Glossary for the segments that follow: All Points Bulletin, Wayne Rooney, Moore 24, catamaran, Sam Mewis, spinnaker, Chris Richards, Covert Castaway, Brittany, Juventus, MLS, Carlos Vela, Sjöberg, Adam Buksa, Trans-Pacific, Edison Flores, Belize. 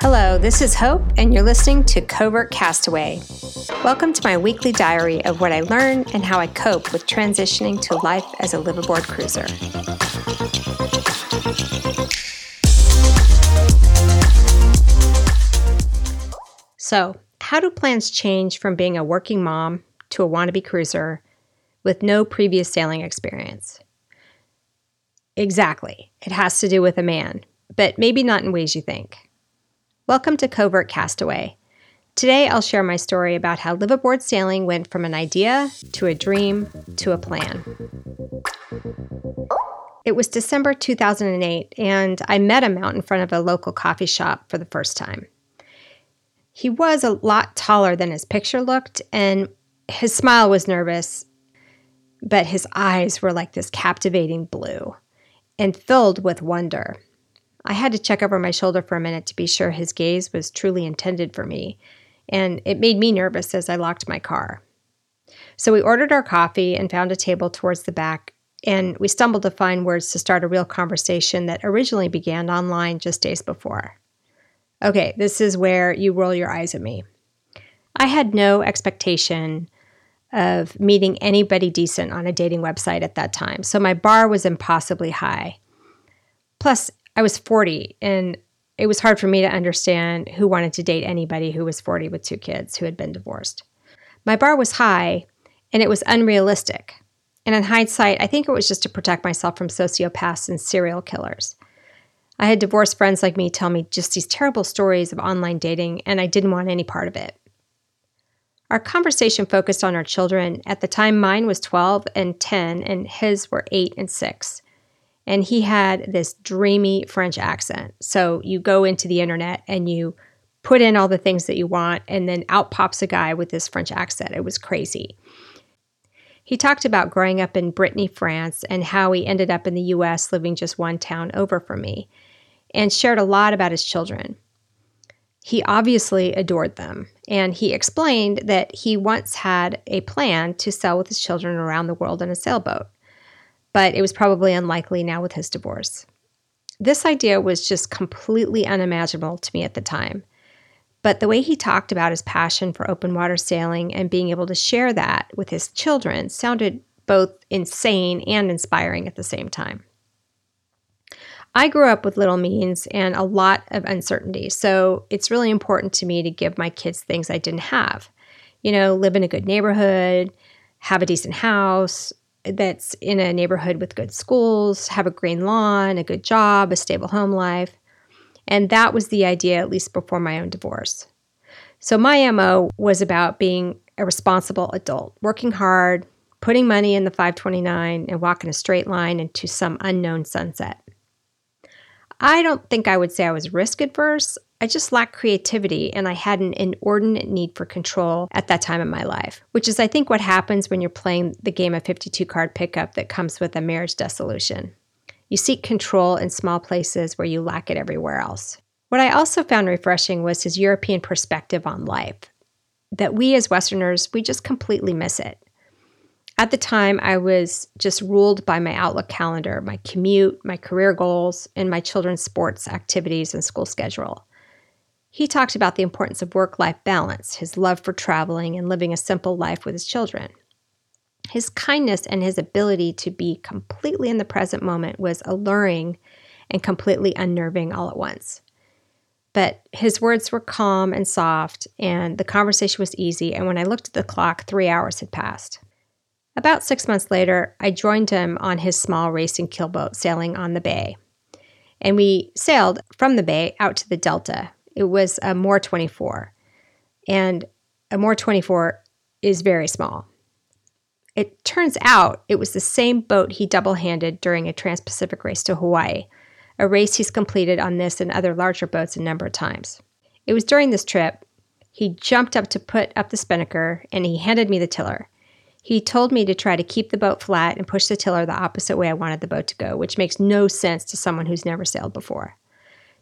Hello, this is Hope, and you're listening to Covert Castaway. Welcome to my weekly diary of what I learn and how I cope with transitioning to life as a liveaboard cruiser. So, how do plans change from being a working mom to a wannabe cruiser with no previous sailing experience? Exactly. It has to do with a man, but maybe not in ways you think. Welcome to Covert Castaway. Today I'll share my story about how liveaboard sailing went from an idea to a dream to a plan. It was December 2008, and I met him out in front of a local coffee shop for the first time. He was a lot taller than his picture looked, and his smile was nervous, but his eyes were like this captivating blue and filled with wonder. I had to check over my shoulder for a minute to be sure his gaze was truly intended for me, and it made me nervous as I locked my car. So we ordered our coffee and found a table towards the back, and we stumbled to find words to start a real conversation that originally began online just days before. Okay, this is where you roll your eyes at me. I had no expectation of meeting anybody decent on a dating website at that time, so my bar was impossibly high. Plus, I was 40, and it was hard for me to understand who wanted to date anybody who was 40 with two kids who had been divorced. My bar was high, and it was unrealistic. And in hindsight, I think it was just to protect myself from sociopaths and serial killers. I had divorced friends like me tell me just these terrible stories of online dating, and I didn't want any part of it. Our conversation focused on our children. At the time, mine was 12 and 10, and his were 8 and 6. And he had this dreamy French accent. So you go into the internet and you put in all the things that you want, and then out pops a guy with this French accent. It was crazy. He talked about growing up in Brittany, France, and how he ended up in the U.S. living just one town over from me, and shared a lot about his children. He obviously adored them, and he explained that he once had a plan to sail with his children around the world in a sailboat, but it was probably unlikely now with his divorce. This idea was just completely unimaginable to me at the time, but the way he talked about his passion for open water sailing and being able to share that with his children sounded both insane and inspiring at the same time. I grew up with little means and a lot of uncertainty, so it's really important to me to give my kids things I didn't have. You know, live in a good neighborhood, have a decent house that's in a neighborhood with good schools, have a green lawn, a good job, a stable home life. And that was the idea, at least before my own divorce. So my MO was about being a responsible adult, working hard, putting money in the 529, and walking a straight line into some unknown sunset. I don't think I would say I was risk adverse. I just lacked creativity, and I had an inordinate need for control at that time in my life, which is, I think, what happens when you're playing the game of 52-card pickup that comes with a marriage dissolution. You seek control in small places where you lack it everywhere else. What I also found refreshing was his European perspective on life, that we as Westerners, we just completely miss it. At the time, I was just ruled by my Outlook calendar, my commute, my career goals, and my children's sports activities and school schedule. He talked about the importance of work-life balance, his love for traveling, and living a simple life with his children. His kindness and his ability to be completely in the present moment was alluring and completely unnerving all at once. But his words were calm and soft, and the conversation was easy, and when I looked at the clock, 3 hours had passed. About 6 months later, I joined him on his small racing keelboat sailing on the bay. And we sailed from the bay out to the delta. It was a Moore 24. And a Moore 24 is very small. It turns out it was the same boat he double-handed during a Trans-Pacific race to Hawaii, a race he's completed on this and other larger boats a number of times. It was during this trip, he jumped up to put up the spinnaker, and he handed me the tiller. He told me to try to keep the boat flat and push the tiller the opposite way I wanted the boat to go, which makes no sense to someone who's never sailed before.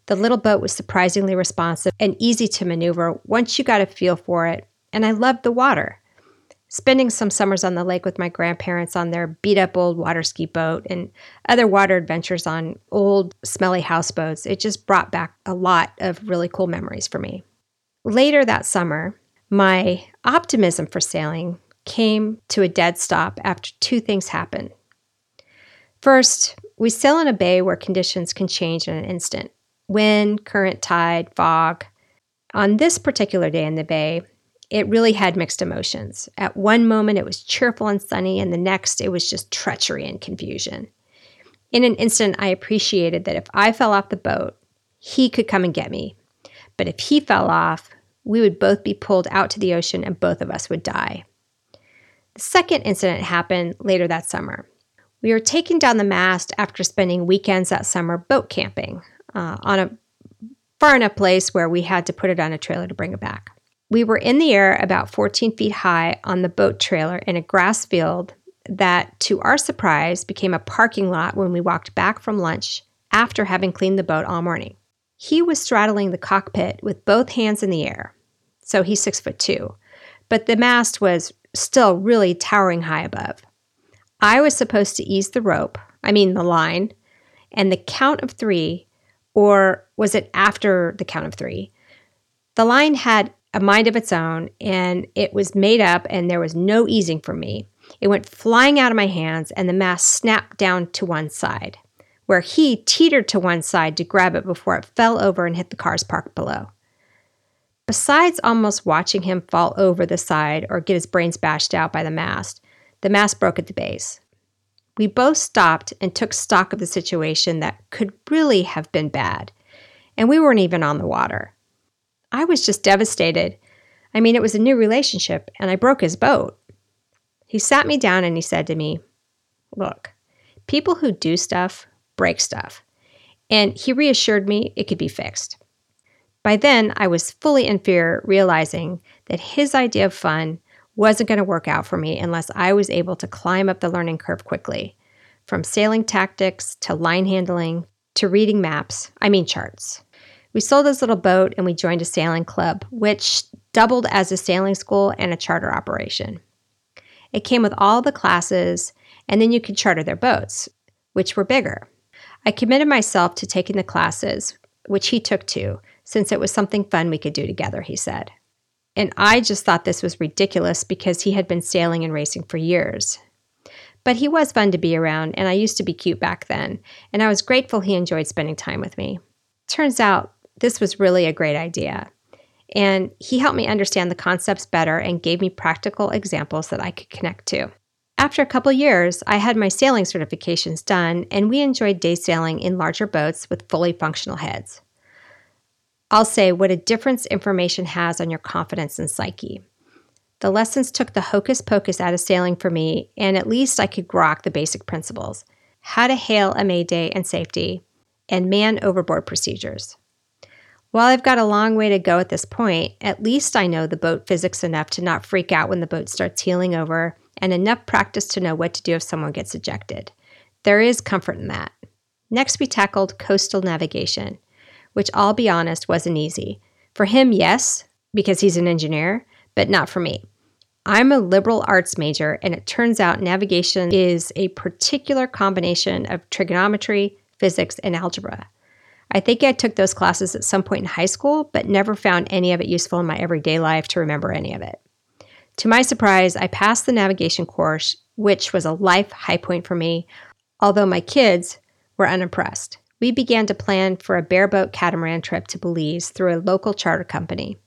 The little boat was surprisingly responsive and easy to maneuver once you got a feel for it, and I loved the water. spending some summers on the lake with my grandparents on their beat-up old water ski boat and other water adventures on old, smelly houseboats. It just brought back a lot of really cool memories for me. Later that summer, my optimism for sailing came to a dead stop after two things happened. First, we sail in a bay where conditions can change in an instant. Wind, current, tide, fog. On this particular day in the bay, it really had mixed emotions. At one moment, it was cheerful and sunny, and the next, it was just treachery and confusion. In an instant, I appreciated that if I fell off the boat, he could come and get me. But if he fell off, we would both be pulled out to the ocean and both of us would die. The second incident happened later that summer. We were taken down the mast after spending weekends that summer boat camping on a far enough place where we had to put it on a trailer to bring it back. We were in the air about 14 feet high on the boat trailer in a grass field that, to our surprise, became a parking lot when we walked back from lunch after having cleaned the boat all morning. He was straddling the cockpit with both hands in the air, so he's 6'2", but the mast was still really towering high above. I was supposed to ease the line, and the count of three, or was it after the count of three? The line had a mind of its own, and it was made up, and there was no easing for me. It went flying out of my hands, and the mast snapped down to one side, where he teetered to one side to grab it before it fell over and hit the cars parked below. Besides almost watching him fall over the side or get his brains bashed out by the mast broke at the base. We both stopped and took stock of the situation that could really have been bad, and we weren't even on the water. I was just devastated. It was a new relationship, and I broke his boat. He sat me down and he said to me, "Look, people who do stuff break stuff." And he reassured me it could be fixed. By then, I was fully in fear, realizing that his idea of fun wasn't going to work out for me unless I was able to climb up the learning curve quickly, from sailing tactics to line handling to reading charts. We sold this little boat and we joined a sailing club, which doubled as a sailing school and a charter operation. It came with all the classes, and then you could charter their boats, which were bigger. I committed myself to taking the classes, which he took too, since it was something fun we could do together, he said. And I just thought this was ridiculous because he had been sailing and racing for years. But he was fun to be around, and I used to be cute back then, and I was grateful he enjoyed spending time with me. Turns out, this was really a great idea, and he helped me understand the concepts better and gave me practical examples that I could connect to. After a couple years, I had my sailing certifications done, and we enjoyed day sailing in larger boats with fully functional heads. I'll say what a difference information has on your confidence and psyche. The lessons took the hocus pocus out of sailing for me, and at least I could grok the basic principles, how to hail a mayday and safety, and man overboard procedures. While I've got a long way to go at this point, at least I know the boat physics enough to not freak out when the boat starts heeling over, and enough practice to know what to do if someone gets ejected. There is comfort in that. Next, we tackled coastal navigation, which I'll be honest wasn't easy. For him, yes, because he's an engineer, but not for me. I'm a liberal arts major, and it turns out navigation is a particular combination of trigonometry, physics, and algebra. I think I took those classes at some point in high school, but never found any of it useful in my everyday life to remember any of it. To my surprise, I passed the navigation course, which was a life high point for me, although my kids were unimpressed. We began to plan for a bareboat catamaran trip to Belize through a local charter company.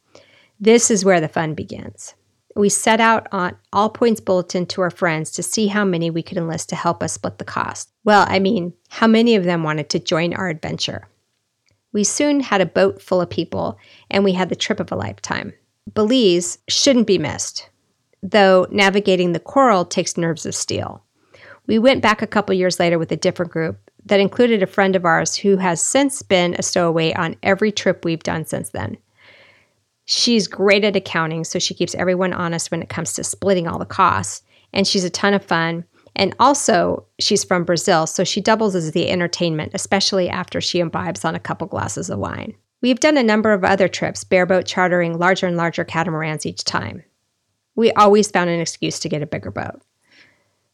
This is where the fun begins. We set out on All Points Bulletin to our friends to see how many we could enlist to help us split the cost. How many of them wanted to join our adventure? We soon had a boat full of people, and we had the trip of a lifetime. Belize shouldn't be missed, though navigating the coral takes nerves of steel. We went back a couple years later with a different group that included a friend of ours who has since been a stowaway on every trip we've done since then. She's great at accounting, so she keeps everyone honest when it comes to splitting all the costs, and she's a ton of fun. And also, she's from Brazil, so she doubles as the entertainment, especially after she imbibes on a couple glasses of wine. We've done a number of other trips, bareboat chartering larger and larger catamarans each time. we always found an excuse to get a bigger boat.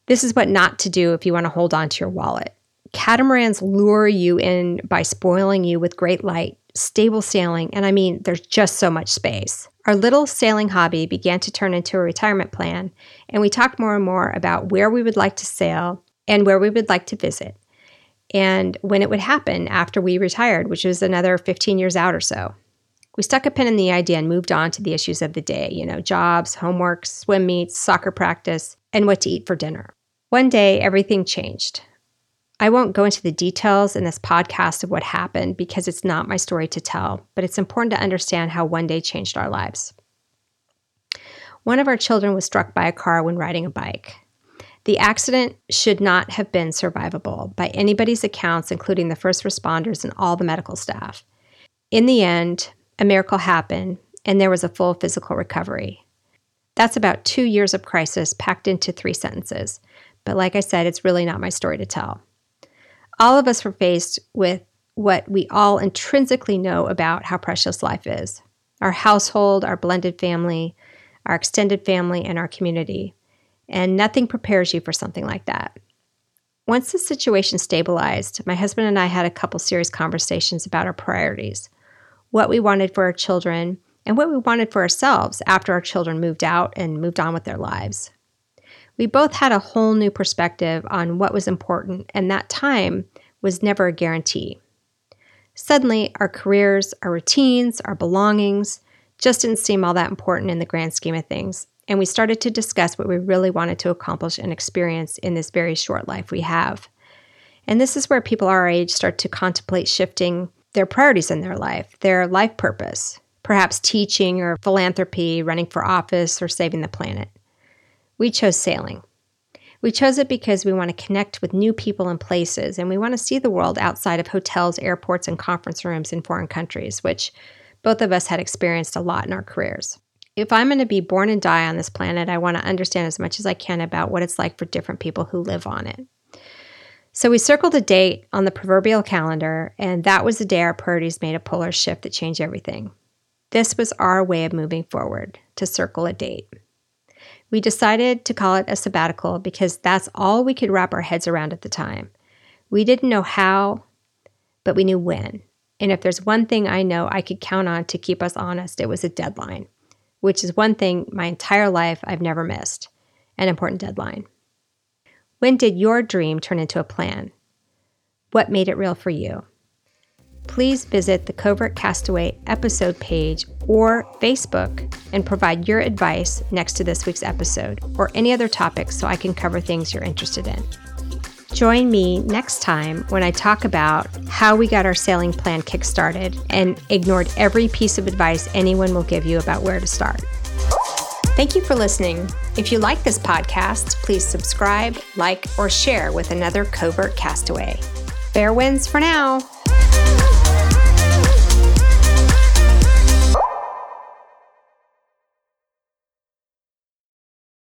This is what not to do if you want to hold on to your wallet. Catamarans lure you in by spoiling you with great light, stable sailing, and I mean, there's just so much space. Our little sailing hobby began to turn into a retirement plan, and we talked more and more about where we would like to sail and where we would like to visit, and when it would happen after we retired, which was another 15 years out or so. We stuck a pin in the idea and moved on to the issues of the day, jobs, homework, swim meets, soccer practice, and what to eat for dinner. One day, everything changed. I won't go into the details in this podcast of what happened because it's not my story to tell, but it's important to understand how one day changed our lives. One of our children was struck by a car when riding a bike. The accident should not have been survivable by anybody's accounts, including the first responders and all the medical staff. In the end, a miracle happened, and there was a full physical recovery. That's about 2 years of crisis packed into 3 sentences. But like I said, it's really not my story to tell. All of us were faced with what we all intrinsically know about how precious life is. Our household, our blended family, our extended family, and our community. And nothing prepares you for something like that. Once the situation stabilized, my husband and I had a couple serious conversations about our priorities, what we wanted for our children, and what we wanted for ourselves after our children moved out and moved on with their lives. We both had a whole new perspective on what was important, and that time was never a guarantee. Suddenly, our careers, our routines, our belongings just didn't seem all that important in the grand scheme of things, and we started to discuss what we really wanted to accomplish and experience in this very short life we have. And this is where people our age start to contemplate shifting their priorities in their life purpose, perhaps teaching or philanthropy, running for office, or saving the planet. We chose sailing. We chose it because we want to connect with new people and places, and we want to see the world outside of hotels, airports, and conference rooms in foreign countries, which both of us had experienced a lot in our careers. If I'm going to be born and die on this planet, I want to understand as much as I can about what it's like for different people who live on it. So we circled a date on the proverbial calendar, and that was the day our priorities made a polar shift that changed everything. This was our way of moving forward, to circle a date. We decided to call it a sabbatical because that's all we could wrap our heads around at the time. We didn't know how, but we knew when. And if there's one thing I know I could count on to keep us honest, it was a deadline, which is one thing my entire life I've never missed, an important deadline. When did your dream turn into a plan? What made it real for you? Please visit the Covert Castaway episode page or Facebook and provide your advice next to this week's episode or any other topics so I can cover things you're interested in. Join me next time when I talk about how we got our sailing plan kickstarted and ignored every piece of advice anyone will give you about where to start. Thank you for listening. If you like this podcast, please subscribe, like, or share with another Covert Castaway. Fair winds for now.